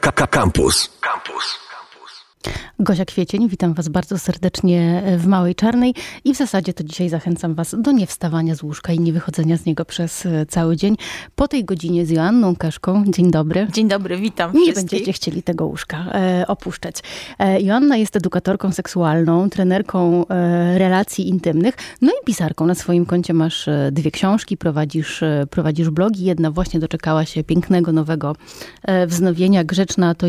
Kampus. Gosia Kwiecień, witam was bardzo serdecznie w Małej Czarnej i w zasadzie to dzisiaj zachęcam was do niewstawania z łóżka i nie wychodzenia z niego przez cały dzień. Po tej godzinie z Joanną Kaszką. Dzień dobry. Dzień dobry, witam wszystkich. Nie będziecie chcieli tego łóżka opuszczać. Joanna jest edukatorką seksualną, trenerką relacji intymnych, no i pisarką. Na swoim koncie masz 2 książki, prowadzisz blogi. Jedna właśnie doczekała się pięknego, nowego wznowienia. Grzeczna to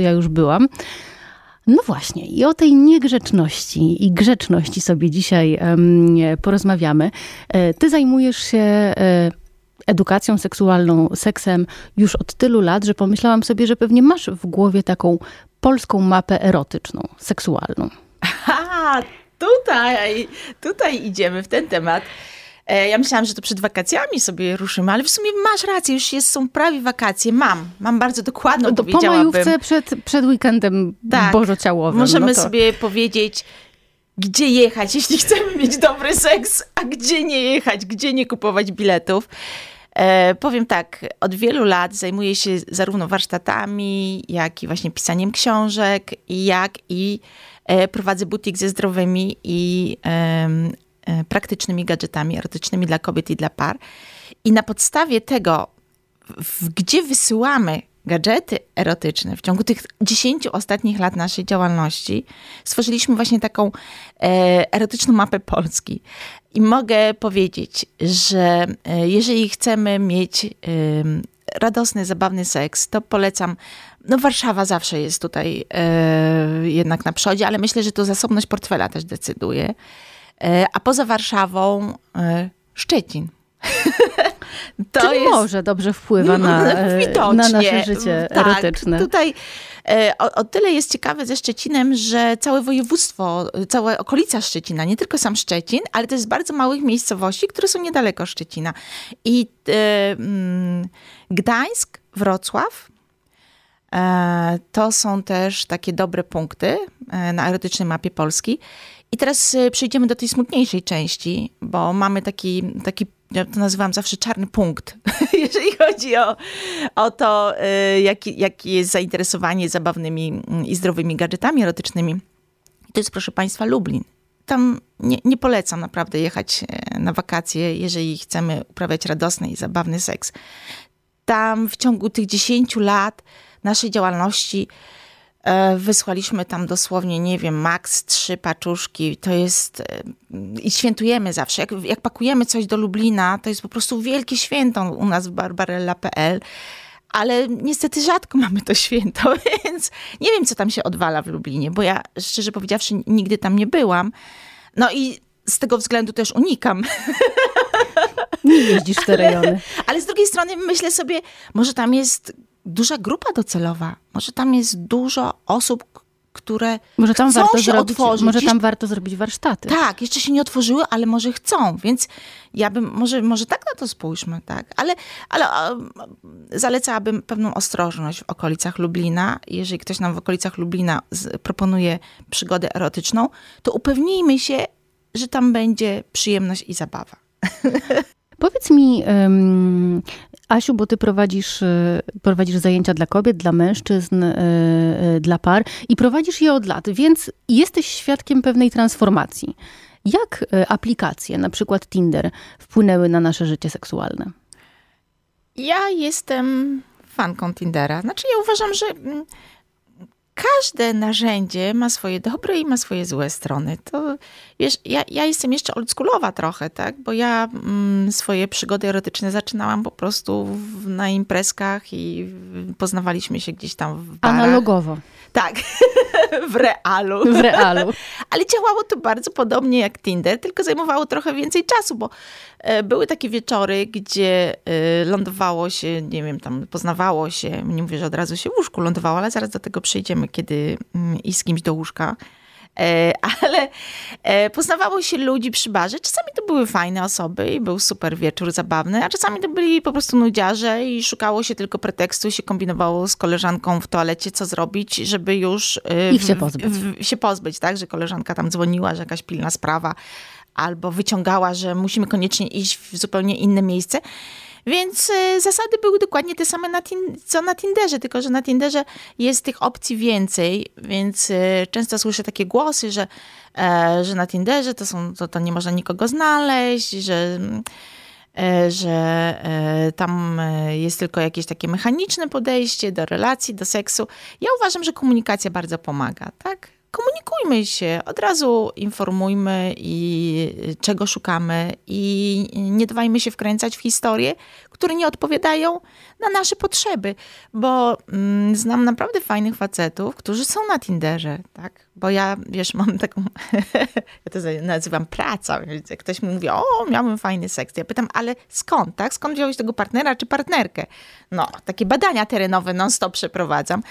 ja już byłam. No właśnie, i o tej niegrzeczności i grzeczności sobie dzisiaj porozmawiamy. Ty zajmujesz się edukacją seksualną, seksem już od tylu lat, że pomyślałam sobie, że pewnie masz w głowie taką polską mapę erotyczną, seksualną. Aha, tutaj idziemy w ten temat. Ja myślałam, że to przed wakacjami sobie ruszymy, ale w sumie masz rację, już są prawie wakacje. Mam bardzo dokładną, to powiedziałabym. Po majówce przed weekendem tak, bożociałowym. Możemy sobie powiedzieć, gdzie jechać, jeśli chcemy mieć dobry seks, a gdzie nie jechać, gdzie nie kupować biletów. Powiem tak, od wielu lat zajmuję się zarówno warsztatami, jak i właśnie pisaniem książek, jak i prowadzę butik ze zdrowymi i praktycznymi gadżetami erotycznymi dla kobiet i dla par. I na podstawie tego, gdzie wysyłamy gadżety erotyczne w ciągu tych 10 ostatnich lat naszej działalności, stworzyliśmy właśnie taką erotyczną mapę Polski. I mogę powiedzieć, że jeżeli chcemy mieć radosny, zabawny seks, to polecam. No Warszawa zawsze jest tutaj jednak na przodzie, ale myślę, że to zasobność portfela też decyduje. A poza Warszawą Szczecin. To jest, może dobrze wpływa na nasze życie erotyczne. Tak, tutaj o tyle jest ciekawe ze Szczecinem, że całe województwo, cała okolica Szczecina, nie tylko sam Szczecin, ale też bardzo małych miejscowości, które są niedaleko Szczecina. I Gdańsk, Wrocław, to są też takie dobre punkty na erotycznej mapie Polski. I teraz przejdziemy do tej smutniejszej części, bo mamy taki ja to nazywam zawsze czarny punkt, jeżeli chodzi o to, jakie jest zainteresowanie zabawnymi i zdrowymi gadżetami erotycznymi. To jest, proszę państwa, Lublin. Tam nie polecam naprawdę jechać na wakacje, jeżeli chcemy uprawiać radosny i zabawny seks. Tam w ciągu tych 10 lat naszej działalności wysłaliśmy tam dosłownie, nie wiem, maks 3 paczuszki. To jest... I świętujemy zawsze. Jak pakujemy coś do Lublina, to jest po prostu wielkie święto u nas w barbarella.pl. Ale niestety rzadko mamy to święto, więc nie wiem, co tam się odwala w Lublinie, bo ja, szczerze powiedziawszy, nigdy tam nie byłam. No i z tego względu też unikam. Nie jeździsz w te rejony. Ale z drugiej strony myślę sobie, może tam jest... duża grupa docelowa. Może tam jest dużo osób, które chcą się otworzyć. Może tam warto zrobić warsztaty. Tak, jeszcze się nie otworzyły, ale może chcą. Więc ja bym, może tak na to spójrzmy. Tak? Ale zalecałabym pewną ostrożność w okolicach Lublina. Jeżeli ktoś nam w okolicach Lublina proponuje przygodę erotyczną, to upewnijmy się, że tam będzie przyjemność i zabawa. Powiedz mi, Asiu, bo ty prowadzisz zajęcia dla kobiet, dla mężczyzn, dla par i prowadzisz je od lat, więc jesteś świadkiem pewnej transformacji. Jak aplikacje, na przykład Tinder, wpłynęły na nasze życie seksualne? Ja jestem fanką Tindera. Znaczy ja uważam, że każde narzędzie ma swoje dobre i ma swoje złe strony. To wiesz, ja jestem jeszcze oldschoolowa trochę, tak? Bo ja swoje przygody erotyczne zaczynałam po prostu na imprezkach i poznawaliśmy się gdzieś tam w barach. Analogowo. Tak, w realu. Ale działało to bardzo podobnie jak Tinder, tylko zajmowało trochę więcej czasu, bo były takie wieczory, gdzie lądowało się, nie wiem, tam poznawało się, nie mówię, że od razu się w łóżku lądowało, ale zaraz do tego przyjdziemy, kiedy iść z kimś do łóżka. Ale poznawało się ludzi przy barze. Czasami to były fajne osoby i był super wieczór zabawny, a czasami to byli po prostu nudziarze i szukało się tylko pretekstu, się kombinowało z koleżanką w toalecie, co zrobić, żeby już się pozbyć, tak? Że koleżanka tam dzwoniła, że jakaś pilna sprawa albo wyciągała, że musimy koniecznie iść w zupełnie inne miejsce. Więc zasady były dokładnie te same co na Tinderze, tylko że na Tinderze jest tych opcji więcej, więc często słyszę takie głosy, że na Tinderze to nie można nikogo znaleźć, że tam jest tylko jakieś takie mechaniczne podejście do relacji, do seksu. Ja uważam, że komunikacja bardzo pomaga, tak? Komunikujmy się, od razu informujmy i czego szukamy i nie dawajmy się wkręcać w historie, które nie odpowiadają na nasze potrzeby, bo znam naprawdę fajnych facetów, którzy są na Tinderze, tak? Bo ja, wiesz, mam taką, ja to nazywam praca, więc jak ktoś mi mówi, o, miałem fajny seks, ja pytam, ale skąd, tak? Skąd wziąłeś tego partnera czy partnerkę? No, takie badania terenowe non-stop przeprowadzam.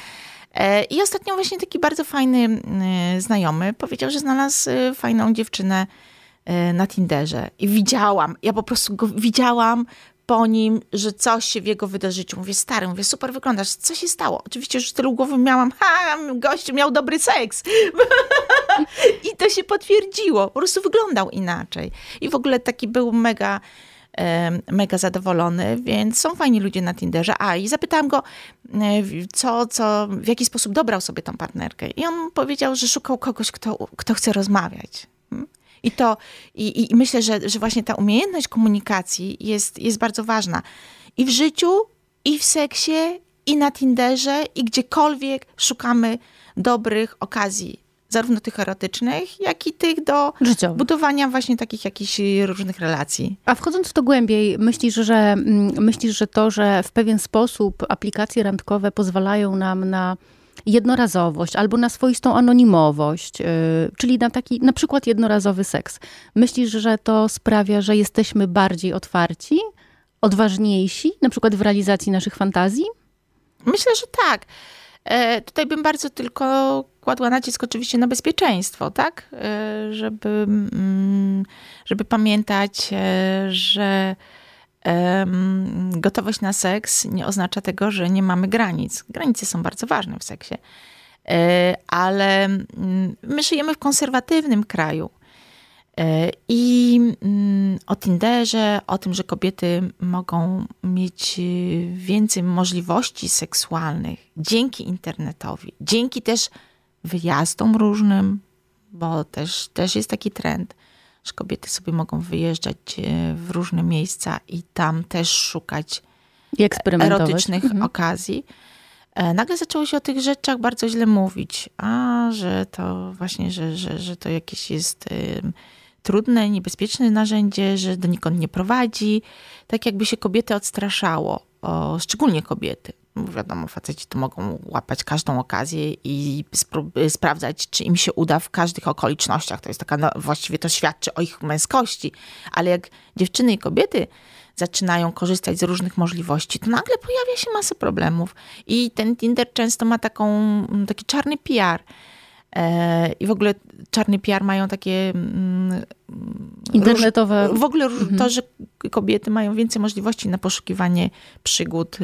I ostatnio właśnie taki bardzo fajny znajomy powiedział, że znalazł fajną dziewczynę na Tinderze. I widziałam, ja po prostu go widziałam po nim, że coś się w jego wydarzyciu. Mówię, stary, mówię, super wyglądasz, co się stało? Oczywiście już z tyłu głowy miałam, gość miał dobry seks. I to się potwierdziło, po prostu wyglądał inaczej. I w ogóle taki był mega zadowolony, więc są fajni ludzie na Tinderze. I zapytałam go, w jaki sposób dobrał sobie tą partnerkę. I on powiedział, że szukał kogoś, kto chce rozmawiać. I myślę, że właśnie ta umiejętność komunikacji jest bardzo ważna. I w życiu, i w seksie, i na Tinderze, i gdziekolwiek szukamy dobrych okazji. Zarówno tych erotycznych, jak i tych do budowania właśnie takich jakichś różnych relacji. A wchodząc w to głębiej, myślisz, że to, że w pewien sposób aplikacje randkowe pozwalają nam na jednorazowość albo na swoistą anonimowość, czyli na taki na przykład jednorazowy seks. Myślisz, że to sprawia, że jesteśmy bardziej otwarci, odważniejsi, na przykład w realizacji naszych fantazji? Myślę, że tak. Tutaj bym bardzo tylko kładła nacisk oczywiście na bezpieczeństwo, tak? Żeby pamiętać, że gotowość na seks nie oznacza tego, że nie mamy granic. Granice są bardzo ważne w seksie, ale my żyjemy w konserwatywnym kraju. I o Tinderze, o tym, że kobiety mogą mieć więcej możliwości seksualnych dzięki internetowi, dzięki też wyjazdom różnym, bo też jest taki trend, że kobiety sobie mogą wyjeżdżać w różne miejsca i tam też szukać erotycznych okazji. Nagle zaczęło się o tych rzeczach bardzo źle mówić, że to właśnie, że to jakieś jest trudne, niebezpieczne narzędzie, że donikąd nie prowadzi. Tak jakby się kobiety odstraszało, szczególnie kobiety. Wiadomo, faceci to mogą łapać każdą okazję i sprawdzać, czy im się uda w każdych okolicznościach. To jest taka, właściwie to świadczy o ich męskości. Ale jak dziewczyny i kobiety zaczynają korzystać z różnych możliwości, to nagle pojawia się masa problemów. I ten Tinder często ma taki czarny PR. I w ogóle czarny PR mają takie internetowe. W ogóle to, że kobiety mają więcej możliwości na poszukiwanie przygód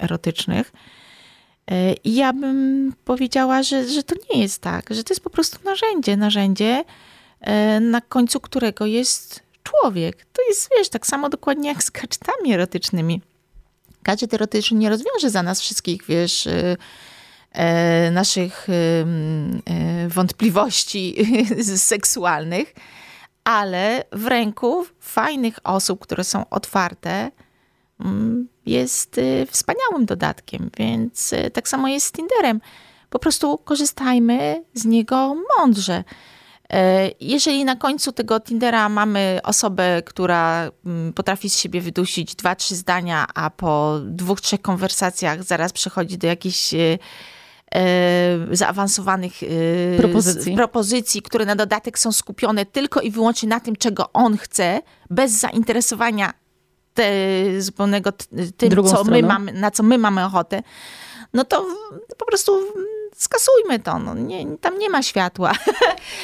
erotycznych. I ja bym powiedziała, że to nie jest tak, że to jest po prostu narzędzie, na końcu którego jest człowiek. To jest, wiesz, tak samo dokładnie jak z gadżetami erotycznymi. Gadżet erotyczny nie rozwiąże za nas wszystkich, wiesz, naszych wątpliwości seksualnych, ale w ręku fajnych osób, które są otwarte, jest wspaniałym dodatkiem, więc tak samo jest z Tinderem. Po prostu korzystajmy z niego mądrze. Jeżeli na końcu tego Tindera mamy osobę, która potrafi z siebie wydusić 2-3 zdania, a po 2-3 konwersacjach zaraz przechodzi do jakichś zaawansowanych propozycji, które na dodatek są skupione tylko i wyłącznie na tym, czego on chce, bez zainteresowania zupełnego tym, na co my mamy ochotę, no to po prostu skasujmy to, no, nie, tam nie ma światła.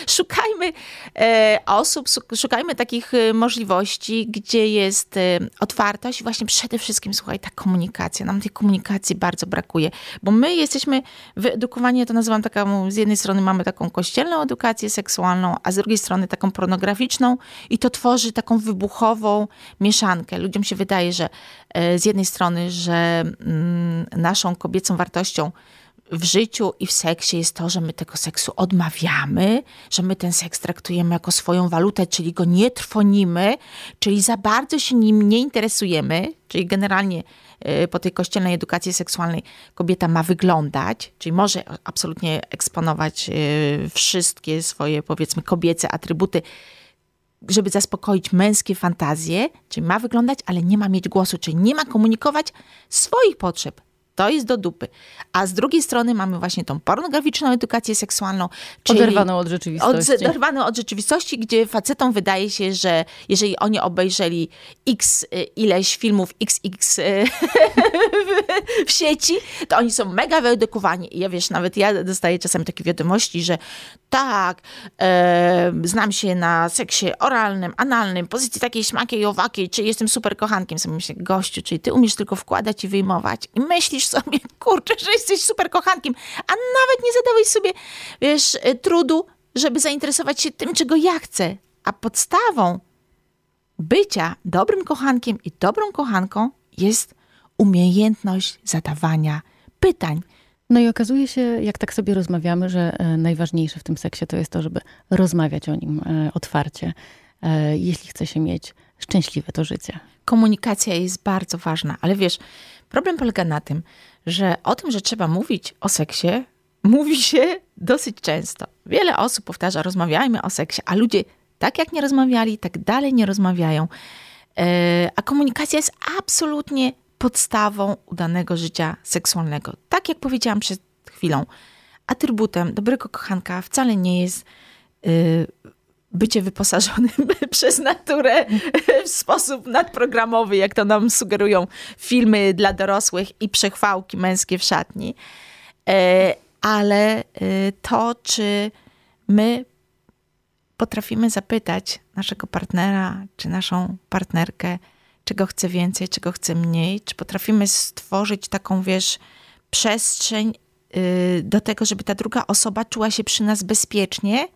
Szukajmy osób, szukajmy takich możliwości, gdzie jest otwartość i właśnie przede wszystkim, słuchaj, ta komunikacja. Nam tej komunikacji bardzo brakuje, bo my jesteśmy wyedukowani, ja to nazywam taką, z jednej strony mamy taką kościelną edukację seksualną, a z drugiej strony taką pornograficzną i to tworzy taką wybuchową mieszankę. Ludziom się wydaje, że z jednej strony, że naszą kobiecą wartością w życiu i w seksie jest to, że my tego seksu odmawiamy, że my ten seks traktujemy jako swoją walutę, czyli go nie trwonimy, czyli za bardzo się nim nie interesujemy, czyli generalnie po tej kościelnej edukacji seksualnej kobieta ma wyglądać, czyli może absolutnie eksponować wszystkie swoje, powiedzmy, kobiece atrybuty, żeby zaspokoić męskie fantazje, czyli ma wyglądać, ale nie ma mieć głosu, czyli nie ma komunikować swoich potrzeb. To jest do dupy. A z drugiej strony mamy właśnie tą pornograficzną edukację seksualną. Czyli oderwaną od rzeczywistości. Oderwaną od rzeczywistości, gdzie facetom wydaje się, że jeżeli oni obejrzeli x ileś filmów XX w sieci, to oni są mega wyedukowani. I ja wiesz, nawet ja dostaję czasami takie wiadomości, że tak, znam się na seksie oralnym, analnym, pozycji takiej, śmakiej i owakiej, czy jestem super kochankiem. Sobie myślę, gościu, czyli ty umiesz tylko wkładać i wyjmować. I myślisz sobie, kurczę, że jesteś super kochankiem, a nawet nie zadałeś sobie, wiesz, trudu, żeby zainteresować się tym, czego ja chcę. A podstawą bycia dobrym kochankiem i dobrą kochanką jest umiejętność zadawania pytań. No i okazuje się, jak tak sobie rozmawiamy, że najważniejsze w tym seksie to jest to, żeby rozmawiać o nim otwarcie, jeśli chce się mieć szczęśliwe to życie. Komunikacja jest bardzo ważna, ale wiesz, problem polega na tym, że o tym, że trzeba mówić o seksie, mówi się dosyć często. Wiele osób powtarza, rozmawiajmy o seksie, a ludzie tak jak nie rozmawiali, tak dalej nie rozmawiają. A komunikacja jest absolutnie podstawą udanego życia seksualnego. Tak jak powiedziałam przed chwilą, atrybutem dobrego kochanka wcale nie jest bycie wyposażonym przez naturę w sposób nadprogramowy, jak to nam sugerują filmy dla dorosłych i przechwałki męskie w szatni. Ale to, czy my potrafimy zapytać naszego partnera, czy naszą partnerkę, czego chce więcej, czego chce mniej, czy potrafimy stworzyć taką, wiesz, przestrzeń do tego, żeby ta druga osoba czuła się przy nas bezpiecznie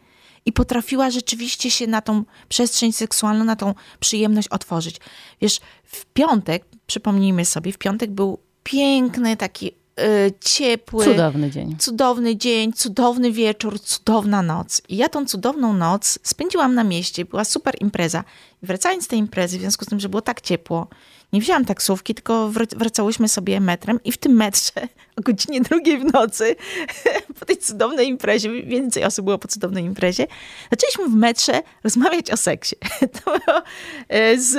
i potrafiła rzeczywiście się na tą przestrzeń seksualną, na tą przyjemność otworzyć. Wiesz, w piątek, przypomnijmy sobie, w piątek był piękny, taki ciepły, cudowny dzień, cudowny wieczór, cudowna noc. I ja tą cudowną noc spędziłam na mieście, była super impreza. I wracając z tej imprezy, w związku z tym, że było tak ciepło, nie wzięłam taksówki, tylko wracałyśmy sobie metrem i w tym metrze o godzinie 2 w nocy po tej cudownej imprezie, więcej osób było po cudownej imprezie, zaczęliśmy w metrze rozmawiać o seksie. To było z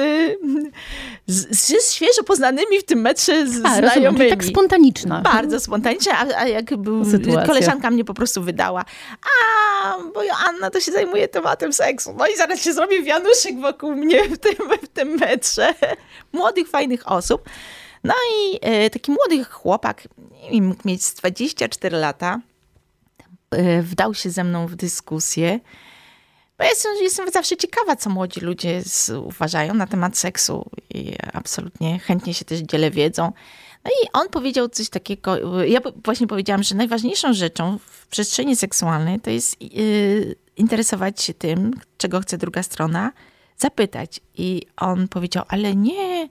świeżo poznanymi w tym metrze znajomymi. Rozumiem, tak spontaniczna. Bardzo spontaniczna, a jak był, koleżanka mnie po prostu wydała, bo Joanna to się zajmuje tematem seksu. No i zaraz się zrobi wianuszek wokół mnie w tym metrze. Młodych, fajnych osób. No i taki młody chłopak, mógł mieć 24 lata, wdał się ze mną w dyskusję. Bo ja jestem zawsze ciekawa, co młodzi ludzie uważają na temat seksu i absolutnie chętnie się też dzielę wiedzą. No i on powiedział coś takiego, ja właśnie powiedziałam, że najważniejszą rzeczą w przestrzeni seksualnej to jest interesować się tym, czego chce druga strona, zapytać. I on powiedział, ale nie,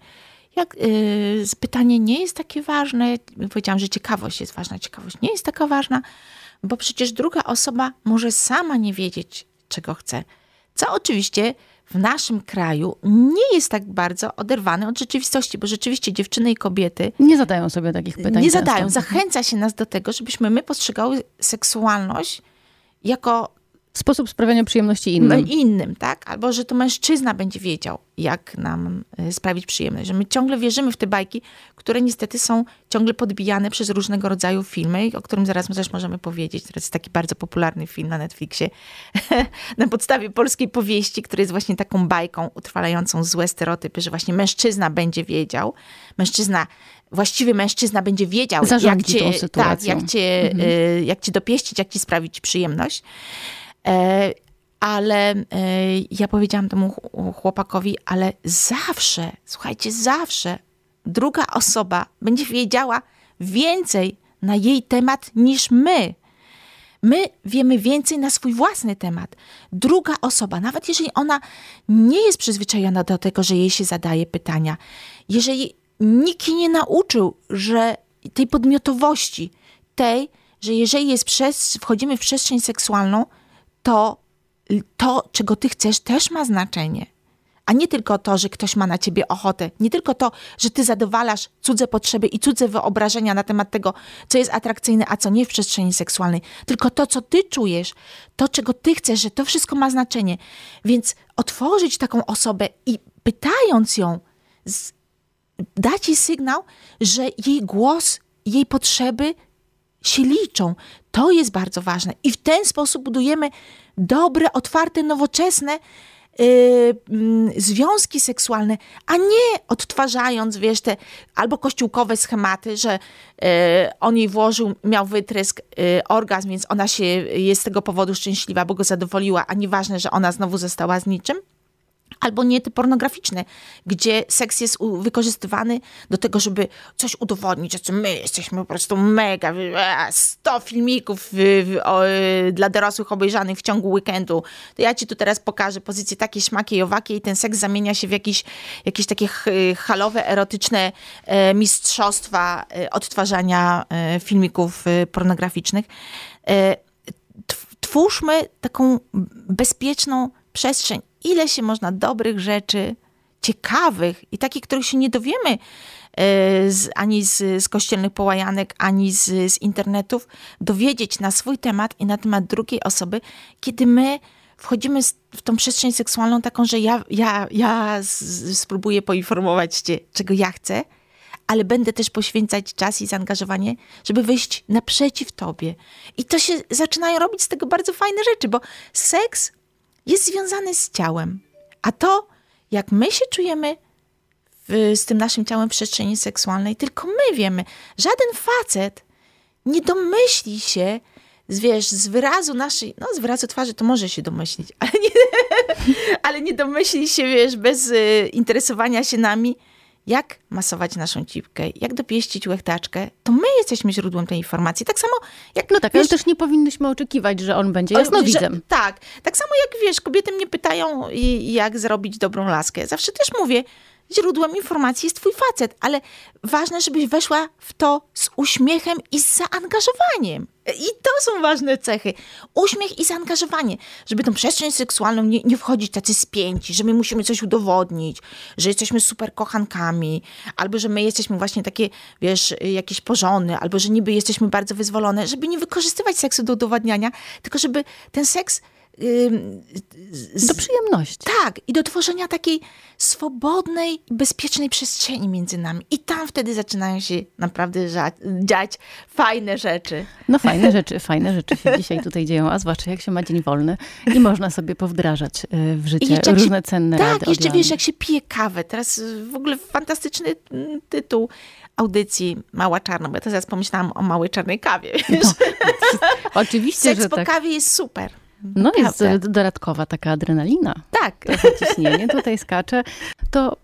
pytanie nie jest takie ważne. Powiedziałam, że ciekawość jest ważna, ciekawość nie jest taka ważna, bo przecież druga osoba może sama nie wiedzieć, czego chce. Co oczywiście w naszym kraju nie jest tak bardzo oderwane od rzeczywistości, bo rzeczywiście dziewczyny i kobiety nie zadają sobie takich pytań. Nie zadają. Zachęca się nas do tego, żebyśmy my postrzegały seksualność jako Sposób sprawiania przyjemności innym. Innym, tak? Albo, że to mężczyzna będzie wiedział, jak nam sprawić przyjemność. Że my ciągle wierzymy w te bajki, które niestety są ciągle podbijane przez różnego rodzaju filmy, o którym zaraz też możemy powiedzieć. Teraz jest taki bardzo popularny film na Netflixie na podstawie polskiej powieści, który jest właśnie taką bajką utrwalającą złe stereotypy, że właśnie mężczyzna będzie wiedział. Właściwy mężczyzna będzie wiedział, jak cię dopieścić, jak ci sprawić przyjemność. Ale ja powiedziałam temu chłopakowi, ale zawsze, słuchajcie, zawsze druga osoba będzie wiedziała więcej na jej temat niż my. My wiemy więcej na swój własny temat. Druga osoba, nawet jeżeli ona nie jest przyzwyczajona do tego, że jej się zadaje pytania, jeżeli nikt jej nie nauczył, że tej podmiotowości, że jeżeli wchodzimy w przestrzeń seksualną, to, czego ty chcesz, też ma znaczenie. A nie tylko to, że ktoś ma na ciebie ochotę. Nie tylko to, że ty zadowalasz cudze potrzeby i cudze wyobrażenia na temat tego, co jest atrakcyjne, a co nie w przestrzeni seksualnej. Tylko to, co ty czujesz, to, czego ty chcesz, że to wszystko ma znaczenie. Więc otworzyć taką osobę i pytając ją, dać jej sygnał, że jej głos, jej potrzeby się liczą. To jest bardzo ważne. I w ten sposób budujemy dobre, otwarte, nowoczesne związki seksualne, a nie odtwarzając, te albo kościółkowe schematy, że on jej włożył, miał wytrysk, orgazm, więc ona jest z tego powodu szczęśliwa, bo go zadowoliła, a nieważne, że ona znowu została z niczym. Albo diety pornograficzne, gdzie seks jest wykorzystywany do tego, żeby coś udowodnić, że my jesteśmy po prostu mega, 100 filmików dla dorosłych obejrzanych w ciągu weekendu. To ja ci tu teraz pokażę pozycje takie, śmakie i owakie i ten seks zamienia się w jakieś takie halowe, erotyczne mistrzostwa odtwarzania filmików pornograficznych. Twórzmy taką bezpieczną przestrzeń. Ile się można dobrych rzeczy, ciekawych i takich, których się nie dowiemy ani z kościelnych połajanek, ani z internetów, dowiedzieć na swój temat i na temat drugiej osoby, kiedy my wchodzimy w tą przestrzeń seksualną taką, że ja spróbuję poinformować cię, czego ja chcę, ale będę też poświęcać czas i zaangażowanie, żeby wyjść naprzeciw tobie. I to się zaczynają robić z tego bardzo fajne rzeczy, bo seks jest związany z ciałem. A to, jak my się czujemy z tym naszym ciałem w przestrzeni seksualnej, tylko my wiemy. Żaden facet nie domyśli się, z wyrazu naszej, z wyrazu twarzy to może się domyślić, ale nie domyśli się, bez interesowania się nami, jak masować naszą cipkę, jak dopieścić łechtaczkę, to my jesteśmy źródłem tej informacji. Tak samo jak... ale też nie powinnyśmy oczekiwać, że on będzie jasnowidzem. Tak samo jak, kobiety mnie pytają, jak zrobić dobrą laskę. Zawsze też mówię, źródłem informacji jest twój facet, ale ważne, żebyś weszła w to z uśmiechem i z zaangażowaniem. I to są ważne cechy. Uśmiech i zaangażowanie. Żeby tą przestrzeń seksualną nie wchodzić tacy spięci, że my musimy coś udowodnić, że jesteśmy super kochankami, albo że my jesteśmy właśnie takie, jakieś pożony, albo że niby jesteśmy bardzo wyzwolone, żeby nie wykorzystywać seksu do udowadniania, tylko żeby ten seks do przyjemności. Tak, i do tworzenia takiej swobodnej, bezpiecznej przestrzeni między nami. I tam wtedy zaczynają się naprawdę dziać fajne rzeczy. No fajne rzeczy się dzisiaj tutaj dzieją, a zwłaszcza jak się ma dzień wolny i można sobie powdrażać w życie różne cenne rady. Tak, jeszcze jak się pije kawę. Teraz w ogóle fantastyczny tytuł audycji Mała Czarna, bo ja teraz pomyślałam o małej czarnej kawie. No, oczywiście, seks po kawie jest super. No jest dodatkowa taka adrenalina. Tak. Trochę ciśnienie tutaj skacze.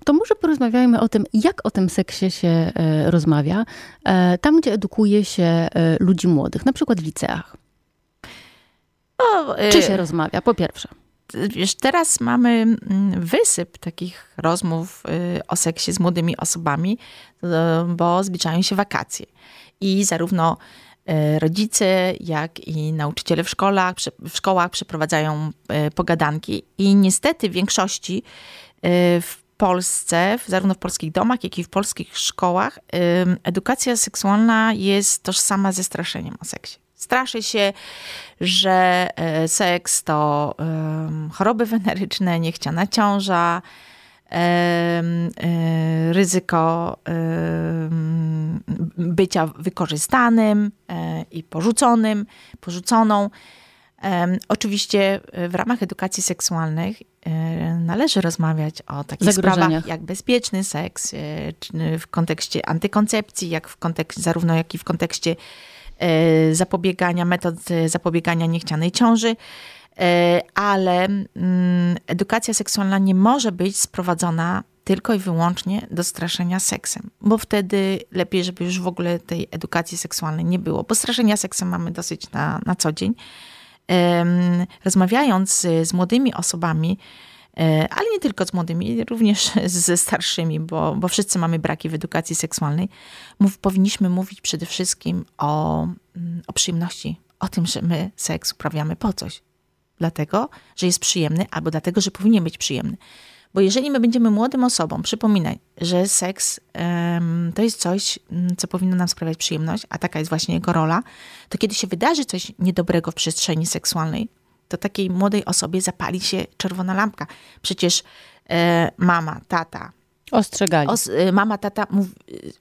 To może porozmawiajmy o tym, jak o tym seksie się rozmawia, tam gdzie edukuje się ludzi młodych, na przykład w liceach. Czy się rozmawia, po pierwsze? Teraz mamy wysyp takich rozmów o seksie z młodymi osobami, bo zbliżają się wakacje. I zarówno rodzice, jak i nauczyciele w szkołach przeprowadzają pogadanki i niestety w większości w Polsce, zarówno w polskich domach, jak i w polskich szkołach, edukacja seksualna jest tożsama ze straszeniem o seksie. Straszy się, że seks to choroby weneryczne, niechciana ciąża, ryzyko bycia wykorzystanym i porzuconą. Oczywiście w ramach edukacji seksualnych należy rozmawiać o takich sprawach jak bezpieczny seks w kontekście antykoncepcji, jak i w kontekście metod zapobiegania niechcianej ciąży, ale edukacja seksualna nie może być sprowadzona tylko i wyłącznie do straszenia seksem, bo wtedy lepiej, żeby już w ogóle tej edukacji seksualnej nie było, bo straszenia seksem mamy dosyć na co dzień. Rozmawiając z młodymi osobami, ale nie tylko z młodymi, również ze starszymi, bo wszyscy mamy braki w edukacji seksualnej, powinniśmy mówić przede wszystkim o przyjemności, o tym, że my seks uprawiamy po coś. Dlatego, że jest przyjemny, albo dlatego, że powinien być przyjemny. Bo jeżeli my będziemy młodym osobom przypominać, że seks to jest coś, co powinno nam sprawiać przyjemność, a taka jest właśnie jego rola, to kiedy się wydarzy coś niedobrego w przestrzeni seksualnej, to takiej młodej osobie zapali się czerwona lampka. Przecież mama, tata... Ostrzegali. Mama, tata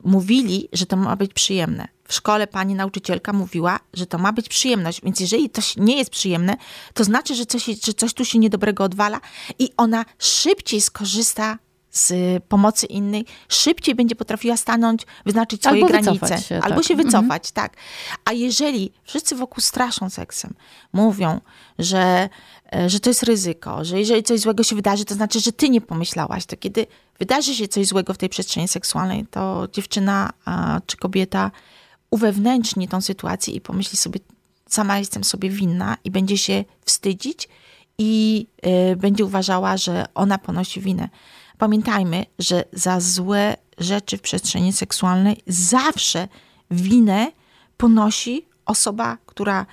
mówili, że to ma być przyjemne. W szkole pani nauczycielka mówiła, że to ma być przyjemność. Więc jeżeli coś nie jest przyjemne, to znaczy, że coś tu się niedobrego odwala i ona szybciej skorzysta z pomocy innej, szybciej będzie potrafiła stanąć, wyznaczyć swoje granice. Albo się wycofać, tak. A jeżeli wszyscy wokół straszą seksem, mówią, że to jest ryzyko, że jeżeli coś złego się wydarzy, to znaczy, że ty nie pomyślałaś, to kiedy wydarzy się coś złego w tej przestrzeni seksualnej, to dziewczyna czy kobieta uwewnętrzni tą sytuację i pomyśli sobie, sama jestem sobie winna i będzie się wstydzić i będzie uważała, że ona ponosi winę. Pamiętajmy, że za złe rzeczy w przestrzeni seksualnej zawsze winę ponosi osoba, która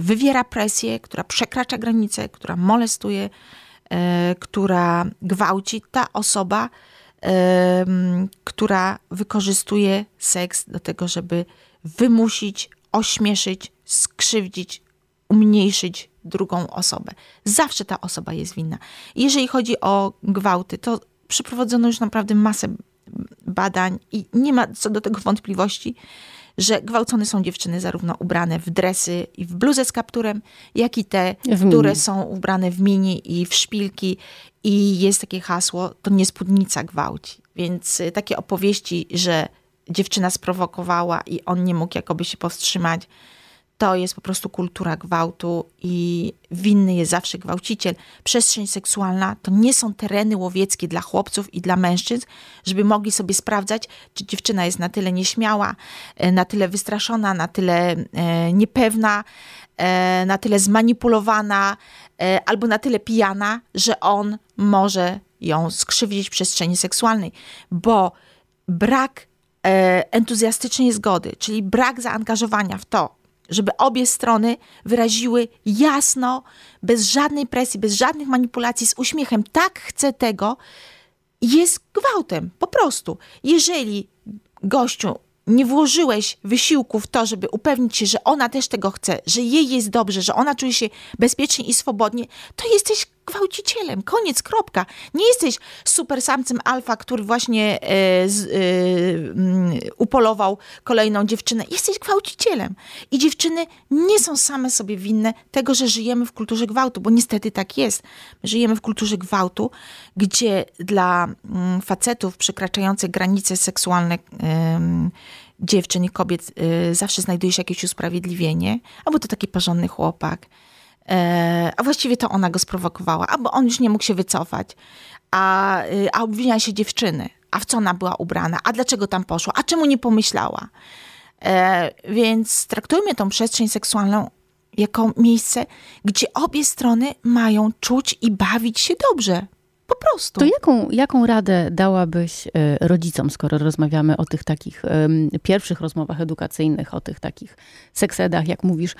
wywiera presję, która przekracza granice, która molestuje, która gwałci. Ta osoba, która wykorzystuje seks do tego, żeby wymusić, ośmieszyć, skrzywdzić, umniejszyć drugą osobę. Zawsze ta osoba jest winna. Jeżeli chodzi o gwałty, to przeprowadzono już naprawdę masę badań i nie ma co do tego wątpliwości, że gwałcone są dziewczyny zarówno ubrane w dresy i w bluzę z kapturem, jak i te, które są ubrane w mini i w szpilki. I jest takie hasło, to nie spódnica gwałci. Więc takie opowieści, że dziewczyna sprowokowała i on nie mógł jakoby się powstrzymać, to jest po prostu kultura gwałtu i winny jest zawsze gwałciciel. Przestrzeń seksualna to nie są tereny łowieckie dla chłopców i dla mężczyzn, żeby mogli sobie sprawdzać, czy dziewczyna jest na tyle nieśmiała, na tyle wystraszona, na tyle niepewna, na tyle zmanipulowana albo na tyle pijana, że on może ją skrzywdzić w przestrzeni seksualnej, bo brak entuzjastycznej zgody, czyli brak zaangażowania w to, żeby obie strony wyraziły jasno, bez żadnej presji, bez żadnych manipulacji, z uśmiechem, tak chcę tego, jest gwałtem, po prostu. Jeżeli, gościu, nie włożyłeś wysiłku w to, żeby upewnić się, że ona też tego chce, że jej jest dobrze, że ona czuje się bezpiecznie i swobodnie, to jesteś gwałcicielem. Koniec, kropka. Nie jesteś super samcem alfa, który właśnie upolował kolejną dziewczynę. Jesteś gwałcicielem. I dziewczyny nie są same sobie winne tego, że żyjemy w kulturze gwałtu, bo niestety tak jest. Żyjemy w kulturze gwałtu, gdzie dla facetów przekraczających granice seksualne dziewczyn i kobiet zawsze znajduje się jakieś usprawiedliwienie. Albo to taki porządny chłopak. A właściwie to ona go sprowokowała, albo on już nie mógł się wycofać, a obwinia się dziewczyny, a w co ona była ubrana, a dlaczego tam poszła, a czemu nie pomyślała. Więc traktujmy tą przestrzeń seksualną jako miejsce, gdzie obie strony mają czuć i bawić się dobrze. Po prostu. To jaką radę dałabyś rodzicom, skoro rozmawiamy o tych takich pierwszych rozmowach edukacyjnych, o tych takich seksedach, jak mówisz,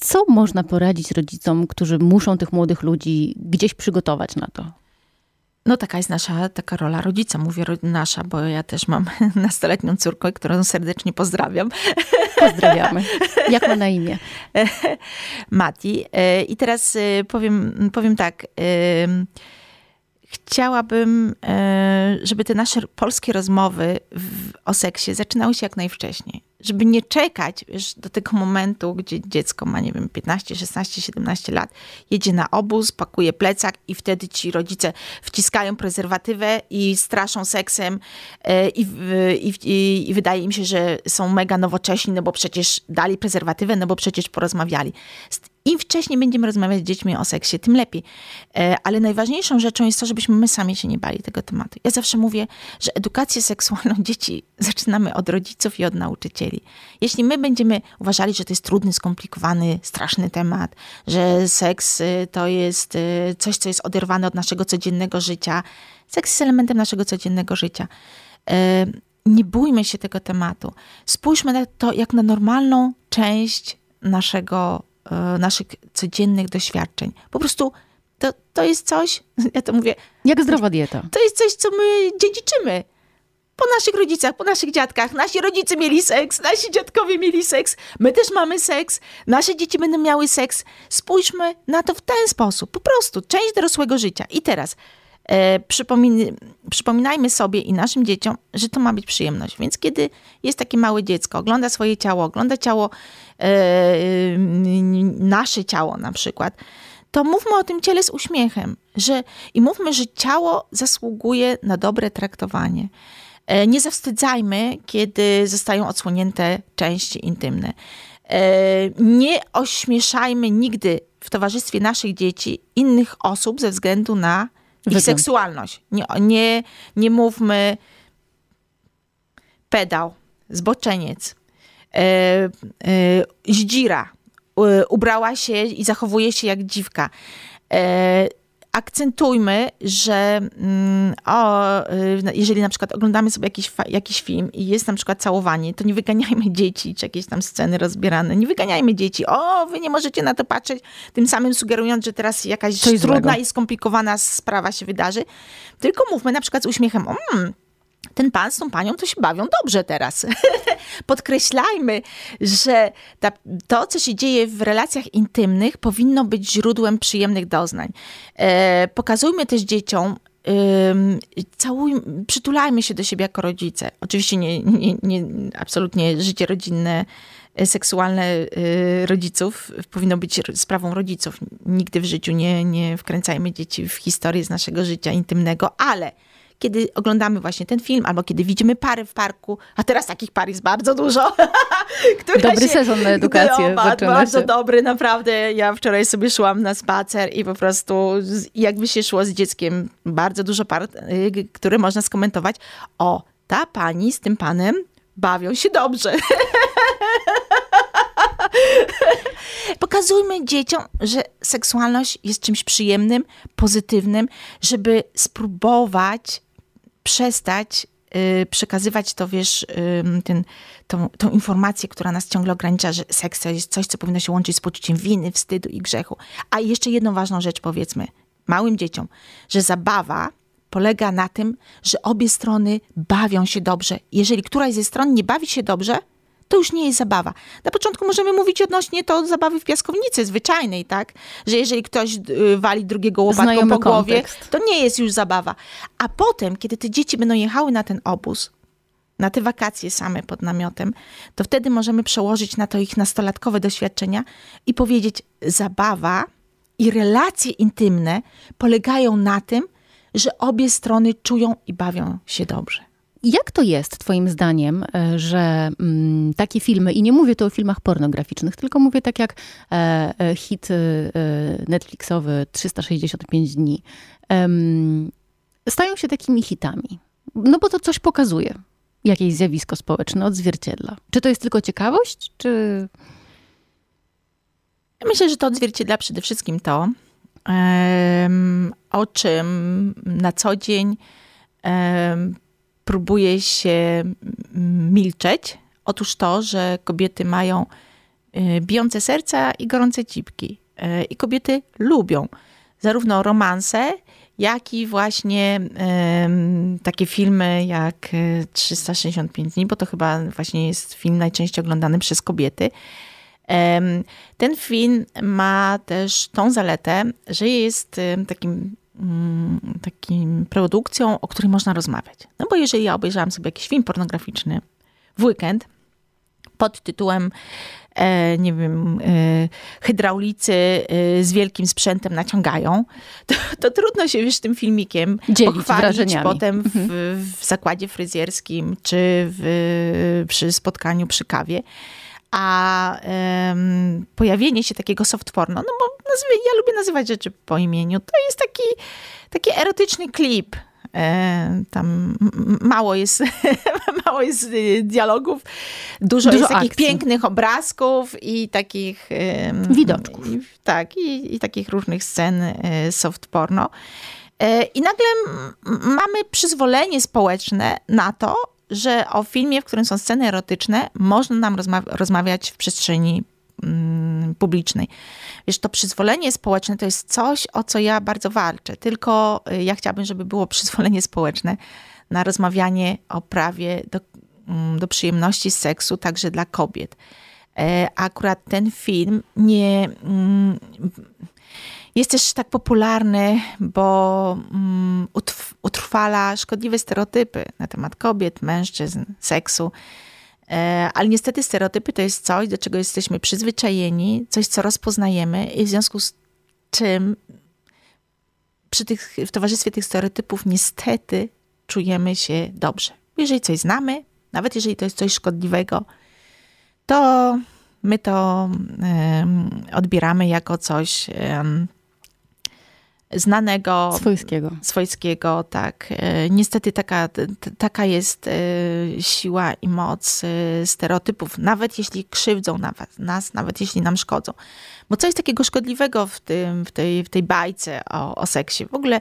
co można poradzić rodzicom, którzy muszą tych młodych ludzi gdzieś przygotować na to? No taka jest nasza taka rola rodzica. Mówię nasza, bo ja też mam nastoletnią córkę, którą serdecznie pozdrawiam. Pozdrawiamy. Jak ma na imię? Mati. I teraz powiem tak. Chciałabym, żeby te nasze polskie rozmowy o seksie zaczynały się jak najwcześniej. Żeby nie czekać już do tego momentu, gdzie dziecko ma, nie wiem, 15, 16, 17 lat, jedzie na obóz, pakuje plecak i wtedy ci rodzice wciskają prezerwatywę i straszą seksem i wydaje im się, że są mega nowocześni, no bo przecież dali prezerwatywę, no bo przecież porozmawiali. Im wcześniej będziemy rozmawiać z dziećmi o seksie, tym lepiej. Ale najważniejszą rzeczą jest to, żebyśmy my sami się nie bali tego tematu. Ja zawsze mówię, że edukację seksualną dzieci zaczynamy od rodziców i od nauczycieli. Jeśli my będziemy uważali, że to jest trudny, skomplikowany, straszny temat, że seks to jest coś, co jest oderwane od naszego codziennego życia, seks jest elementem naszego codziennego życia. Nie bójmy się tego tematu. Spójrzmy na to jak na normalną część naszych codziennych doświadczeń. Po prostu to jest coś, ja to mówię... Jak zdrowa dieta. To jest coś, co my dziedziczymy. Po naszych rodzicach, po naszych dziadkach. Nasi rodzice mieli seks, nasi dziadkowie mieli seks, my też mamy seks, nasze dzieci będą miały seks. Spójrzmy na to w ten sposób. Po prostu część dorosłego życia. I teraz przypominajmy sobie i naszym dzieciom, że to ma być przyjemność. Więc kiedy jest takie małe dziecko, ogląda swoje ciało, nasze ciało na przykład, to mówmy o tym ciele z uśmiechem. I mówmy, że ciało zasługuje na dobre traktowanie. Nie zawstydzajmy, kiedy zostają odsłonięte części intymne. Nie ośmieszajmy nigdy w towarzystwie naszych dzieci innych osób ze względu na ich seksualność. Nie mówmy pedał, zboczeniec, zdzira, ubrała się i zachowuje się jak dziwka. Akcentujmy, że jeżeli na przykład oglądamy sobie jakiś film i jest na przykład całowanie, to nie wyganiajmy dzieci, czy jakieś tam sceny rozbierane. Nie wyganiajmy dzieci. Wy nie możecie na to patrzeć, tym samym sugerując, że teraz jakaś trudna i skomplikowana sprawa się wydarzy. Tylko mówmy na przykład z uśmiechem, ten pan z tą panią to się bawią dobrze teraz. Podkreślajmy, że to, co się dzieje w relacjach intymnych, powinno być źródłem przyjemnych doznań. Pokazujmy też dzieciom, przytulajmy się do siebie jako rodzice. Oczywiście nie absolutnie życie rodzinne, seksualne rodziców powinno być sprawą rodziców. Nigdy w życiu nie wkręcajmy dzieci w historię z naszego życia intymnego, ale kiedy oglądamy właśnie ten film, albo kiedy widzimy pary w parku, a teraz takich par jest bardzo dużo. Dobry sezon na edukację. Bardzo dobry, naprawdę. Ja wczoraj sobie szłam na spacer i po prostu jakby się szło z dzieckiem, bardzo dużo par, które można skomentować. Ta pani z tym panem bawią się dobrze. Pokazujmy dzieciom, że seksualność jest czymś przyjemnym, pozytywnym, żeby spróbować przestać przekazywać to, tą informację, która nas ciągle ogranicza, że seks to jest coś, co powinno się łączyć z poczuciem winy, wstydu i grzechu. A jeszcze jedną ważną rzecz powiedzmy małym dzieciom, że zabawa polega na tym, że obie strony bawią się dobrze. Jeżeli któraś ze stron nie bawi się dobrze, to już nie jest zabawa. Na początku możemy mówić odnośnie to zabawy w piaskownicy zwyczajnej, tak? Że jeżeli ktoś wali drugiego łopatką po głowie, to nie jest już zabawa. A potem, kiedy te dzieci będą jechały na ten obóz, na te wakacje same pod namiotem, to wtedy możemy przełożyć na to ich nastolatkowe doświadczenia i powiedzieć, zabawa i relacje intymne polegają na tym, że obie strony czują i bawią się dobrze. Jak to jest twoim zdaniem, że takie filmy, i nie mówię tu o filmach pornograficznych, tylko mówię tak jak hit Netflixowy 365 dni, stają się takimi hitami? No bo to coś pokazuje, jakieś zjawisko społeczne odzwierciedla. Czy to jest tylko ciekawość, czy... Ja myślę, że to odzwierciedla przede wszystkim to, o czym na co dzień próbuje się milczeć. Otóż to, że kobiety mają bijące serca i gorące cipki. I kobiety lubią zarówno romanse, jak i właśnie takie filmy jak 365 dni, bo to chyba właśnie jest film najczęściej oglądany przez kobiety. Ten film ma też tą zaletę, że jest takim produkcją, o której można rozmawiać. No bo jeżeli ja obejrzałam sobie jakiś film pornograficzny w weekend pod tytułem hydraulicy z wielkim sprzętem naciągają, to trudno się już tym filmikiem pochwalić potem w zakładzie fryzjerskim czy przy spotkaniu przy kawie. A pojawienie się takiego soft porno, no bo ja lubię nazywać rzeczy po imieniu, to jest taki erotyczny klip. Tam mało jest dialogów, dużo jest takich akcji, pięknych obrazków i takich widoczków. I takich różnych scen soft porno. I nagle mamy przyzwolenie społeczne na to, że o filmie, w którym są sceny erotyczne, można nam rozmawiać w przestrzeni publicznej. Wiesz, to przyzwolenie społeczne to jest coś, o co ja bardzo walczę. Tylko ja chciałabym, żeby było przyzwolenie społeczne na rozmawianie o prawie do przyjemności z seksu także dla kobiet. Akurat ten film nie... Jest też tak popularny, bo utrwala szkodliwe stereotypy na temat kobiet, mężczyzn, seksu. Ale niestety stereotypy to jest coś, do czego jesteśmy przyzwyczajeni, coś, co rozpoznajemy i w związku z czym w towarzystwie tych stereotypów niestety czujemy się dobrze. Jeżeli coś znamy, nawet jeżeli to jest coś szkodliwego, to my to odbieramy jako coś... znanego, swojskiego, tak. Niestety taka jest siła i moc stereotypów, nawet jeśli krzywdzą nas, nawet jeśli nam szkodzą. Bo co jest takiego szkodliwego w tej bajce o seksie? W ogóle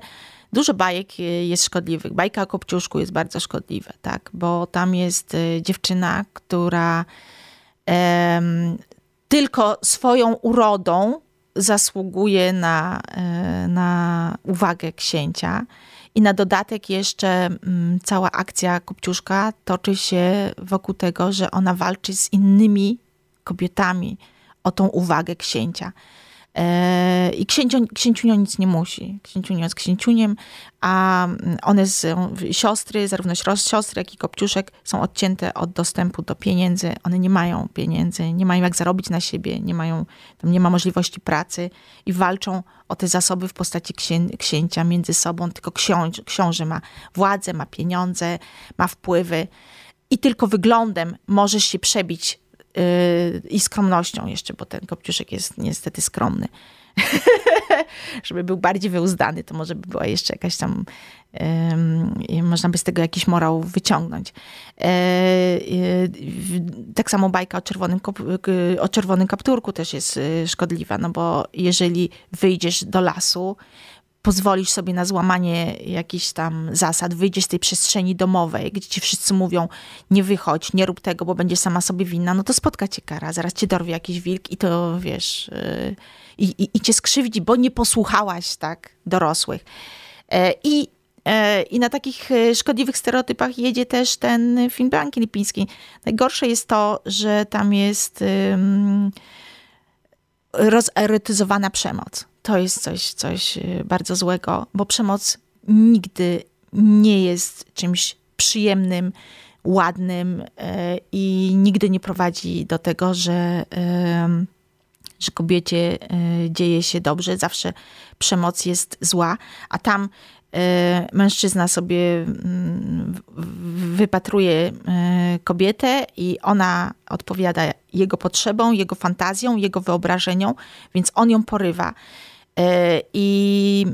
dużo bajek jest szkodliwych. Bajka o Kopciuszku jest bardzo szkodliwa, tak, bo tam jest dziewczyna, która tylko swoją urodą zasługuje na uwagę księcia i na dodatek jeszcze cała akcja Kopciuszka toczy się wokół tego, że ona walczy z innymi kobietami o tą uwagę księcia. I księciunio nic nie musi. Księciunio z księciuniem, a one są siostry, zarówno siostry, jak i Kopciuszek są odcięte od dostępu do pieniędzy. One nie mają pieniędzy, nie mają jak zarobić na siebie, nie ma możliwości pracy i walczą o te zasoby w postaci księcia między sobą. Tylko książę ma władzę, ma pieniądze, ma wpływy i tylko wyglądem możesz się przebić i skromnością jeszcze, bo ten Kopciuszek jest niestety skromny. Żeby był bardziej wyuzdany, to może by była jeszcze jakaś tam, można by z tego jakiś morał wyciągnąć. Tak samo bajka o czerwonym kapturku też jest szkodliwa, no bo jeżeli wyjdziesz do lasu, pozwolisz sobie na złamanie jakichś tam zasad, wyjdziesz z tej przestrzeni domowej, gdzie ci wszyscy mówią, nie wychodź, nie rób tego, bo będziesz sama sobie winna, no to spotka cię kara, zaraz cię dorwie jakiś wilk i to, wiesz, i cię skrzywdzi, bo nie posłuchałaś, tak, dorosłych. I na takich szkodliwych stereotypach jedzie też ten film Blanki Lipińskiej. Najgorsze jest to, że tam jest rozerotyzowana przemoc. To jest coś bardzo złego, bo przemoc nigdy nie jest czymś przyjemnym, ładnym i nigdy nie prowadzi do tego, że kobiecie dzieje się dobrze. Zawsze przemoc jest zła, a tam mężczyzna sobie wypatruje kobietę i ona odpowiada jego potrzebom, jego fantazjom, jego wyobrażeniom, więc on ją porywa. I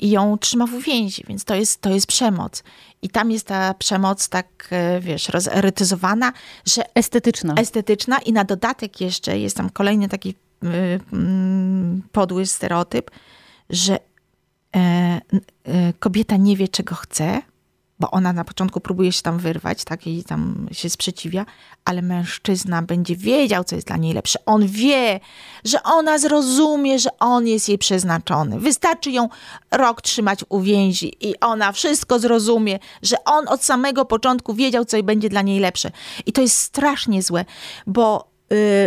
ją trzyma w uwięzi, więc to jest przemoc. I tam jest ta przemoc tak, wiesz, rozerotyzowana, że... Estetyczna i na dodatek jeszcze jest tam kolejny taki podły stereotyp, że kobieta nie wie, czego chce, bo ona na początku próbuje się tam wyrwać, tak, i tam się sprzeciwia, ale mężczyzna będzie wiedział, co jest dla niej lepsze. On wie, że ona zrozumie, że on jest jej przeznaczony. Wystarczy ją rok trzymać u więzi i ona wszystko zrozumie, że on od samego początku wiedział, co będzie dla niej lepsze. I to jest strasznie złe, bo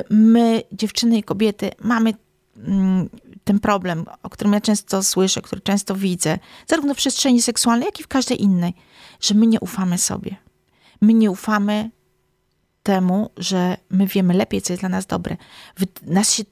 my, dziewczyny i kobiety, mamy ten problem, o którym ja często słyszę, który często widzę, zarówno w przestrzeni seksualnej, jak i w każdej innej, że my nie ufamy sobie. My nie ufamy temu, że my wiemy lepiej, co jest dla nas dobre. Nas się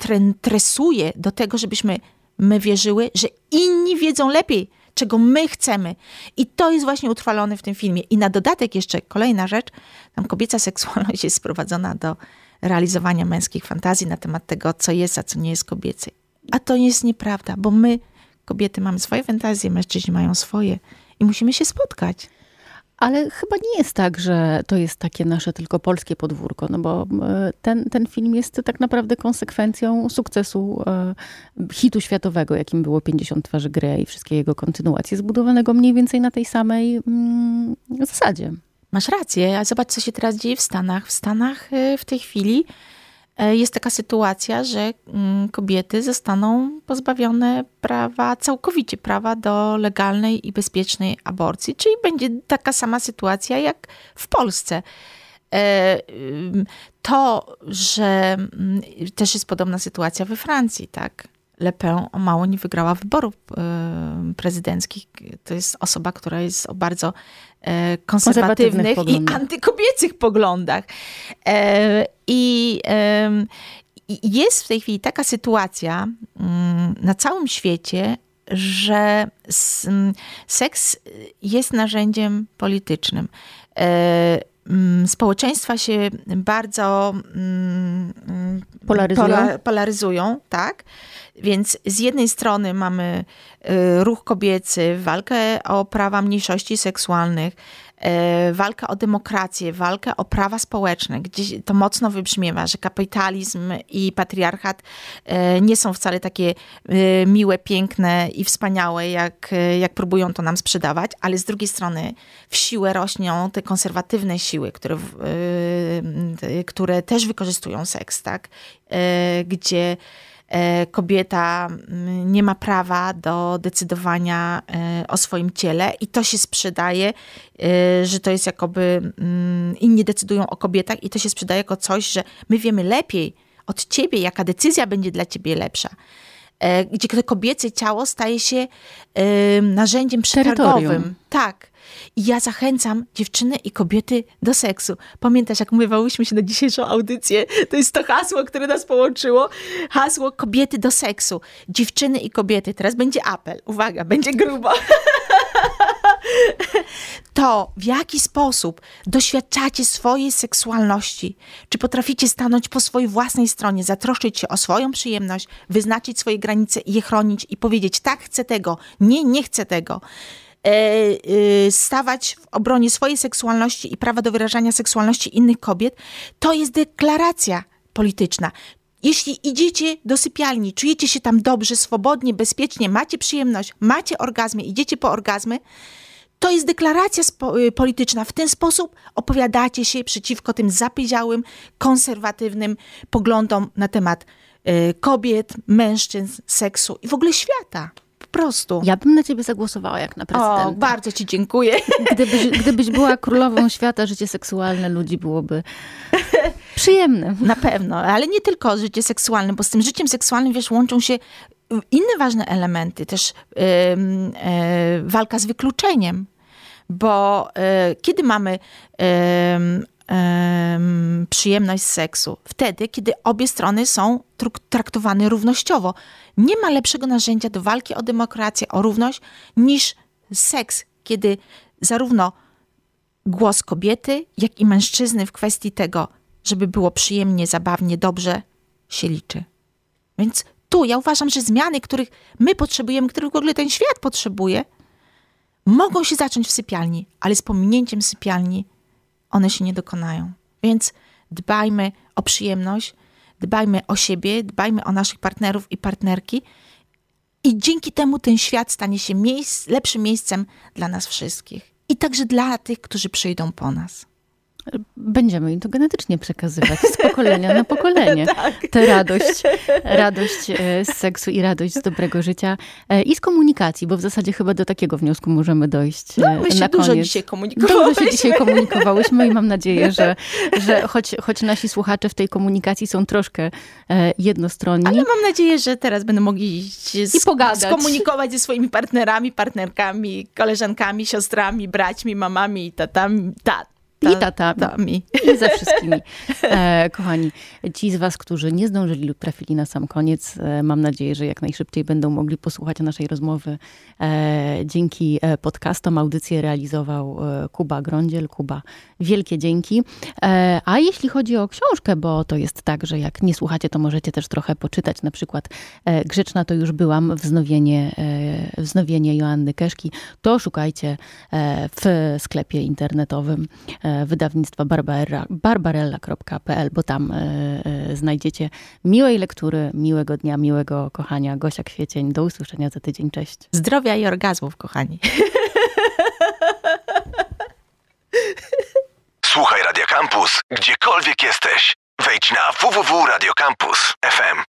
tresuje do tego, żebyśmy my wierzyły, że inni wiedzą lepiej, czego my chcemy. I to jest właśnie utrwalone w tym filmie. I na dodatek jeszcze kolejna rzecz, tam kobieca seksualność jest sprowadzona do realizowania męskich fantazji na temat tego, co jest, a co nie jest kobiece. A to jest nieprawda, bo my, kobiety, mamy swoje fantazje, mężczyźni mają swoje i musimy się spotkać. Ale chyba nie jest tak, że to jest takie nasze tylko polskie podwórko, no bo ten film jest tak naprawdę konsekwencją sukcesu hitu światowego, jakim było 50 twarzy Greya i wszystkie jego kontynuacje, zbudowanego mniej więcej na tej samej zasadzie. Masz rację, a zobacz, co się teraz dzieje w Stanach. W Stanach w tej chwili jest taka sytuacja, że kobiety zostaną pozbawione prawa, całkowicie prawa do legalnej i bezpiecznej aborcji, czyli będzie taka sama sytuacja jak w Polsce. To, że też jest podobna sytuacja we Francji, tak? Le Pen o mało nie wygrała wyborów prezydenckich. To jest osoba, która jest o bardzo konserwatywnych i antykobiecych poglądach. I jest w tej chwili taka sytuacja na całym świecie, że seks jest narzędziem politycznym. Społeczeństwa się bardzo polaryzują, tak? Więc z jednej strony mamy ruch kobiecy, walkę o prawa mniejszości seksualnych, walkę o demokrację, walkę o prawa społeczne, gdzie to mocno wybrzmiewa, że kapitalizm i patriarchat nie są wcale takie miłe, piękne i wspaniałe, jak próbują to nam sprzedawać, ale z drugiej strony w siłę rośną te konserwatywne siły, które też wykorzystują seks, tak? Gdzie kobieta nie ma prawa do decydowania o swoim ciele i to się sprzedaje, że to jest jakoby inni decydują o kobietach i to się sprzedaje jako coś, że my wiemy lepiej od ciebie, jaka decyzja będzie dla ciebie lepsza. Gdzie to kobiece ciało staje się narzędziem przetargowym. Tak. I ja zachęcam dziewczyny i kobiety do seksu. Pamiętasz, jak umawiałyśmy się na dzisiejszą audycję? To jest to hasło, które nas połączyło. Hasło kobiety do seksu. Dziewczyny i kobiety. Teraz będzie apel. Uwaga, będzie grubo. To, w jaki sposób doświadczacie swojej seksualności, czy potraficie stanąć po swojej własnej stronie, zatroszczyć się o swoją przyjemność, wyznaczyć swoje granice i je chronić i powiedzieć tak, chcę tego, nie, nie chcę tego. Stawać w obronie swojej seksualności i prawa do wyrażania seksualności innych kobiet, to jest deklaracja polityczna. Jeśli idziecie do sypialni, czujecie się tam dobrze, swobodnie, bezpiecznie, macie przyjemność, macie orgazmy, idziecie po orgazmy, to jest deklaracja polityczna. W ten sposób opowiadacie się przeciwko tym zapyziałym, konserwatywnym poglądom na temat kobiet, mężczyzn, seksu i w ogóle świata. Po prostu. Ja bym na ciebie zagłosowała jak na prezydenta. O, bardzo ci dziękuję. Gdybyś była królową świata, życie seksualne ludzi byłoby przyjemne. Na pewno, ale nie tylko życie seksualne, bo z tym życiem seksualnym, wiesz, łączą się inne ważne elementy, też walka z wykluczeniem, bo kiedy mamy przyjemność z seksu? Wtedy, kiedy obie strony są traktowane równościowo. Nie ma lepszego narzędzia do walki o demokrację, o równość niż seks, kiedy zarówno głos kobiety, jak i mężczyzny w kwestii tego, żeby było przyjemnie, zabawnie, dobrze, się liczy. Więc tu ja uważam, że zmiany, których my potrzebujemy, których w ogóle ten świat potrzebuje, mogą się zacząć w sypialni, ale z pominięciem sypialni one się nie dokonają. Więc dbajmy o przyjemność, dbajmy o siebie, dbajmy o naszych partnerów i partnerki i dzięki temu ten świat stanie się lepszym miejscem dla nas wszystkich. i także dla tych, którzy przyjdą po nas. Będziemy im to genetycznie przekazywać z pokolenia na pokolenie. Tak. Tę radość z seksu i radość z dobrego życia i z komunikacji, bo w zasadzie chyba do takiego wniosku możemy dojść na koniec. No, my się dużo dzisiaj komunikowałyśmy. I mam nadzieję, że choć nasi słuchacze w tej komunikacji są troszkę jednostronni. Ale mam nadzieję, że teraz będą mogli się skomunikować ze swoimi partnerami, partnerkami, koleżankami, siostrami, braćmi, mamami i tatami. I tatami. I ze wszystkimi. Kochani, ci z was, którzy nie zdążyli lub trafili na sam koniec, mam nadzieję, że jak najszybciej będą mogli posłuchać naszej rozmowy dzięki podcastom. Audycję realizował Kuba Grądziel. Kuba, wielkie dzięki. A jeśli chodzi o książkę, bo to jest tak, że jak nie słuchacie, to możecie też trochę poczytać. Na przykład Grzeczna to już byłam, wznowienie Joanny Keszki. To szukajcie w sklepie internetowym wydawnictwa barbarella.pl, bo tam znajdziecie miłej lektury, miłego dnia, miłego kochania. Gosia Kwiecień, do usłyszenia za tydzień, cześć. Zdrowia i orgazmów, kochani. Słuchaj Radio Kampus, gdziekolwiek jesteś. Wejdź na www.radiocampus.fm.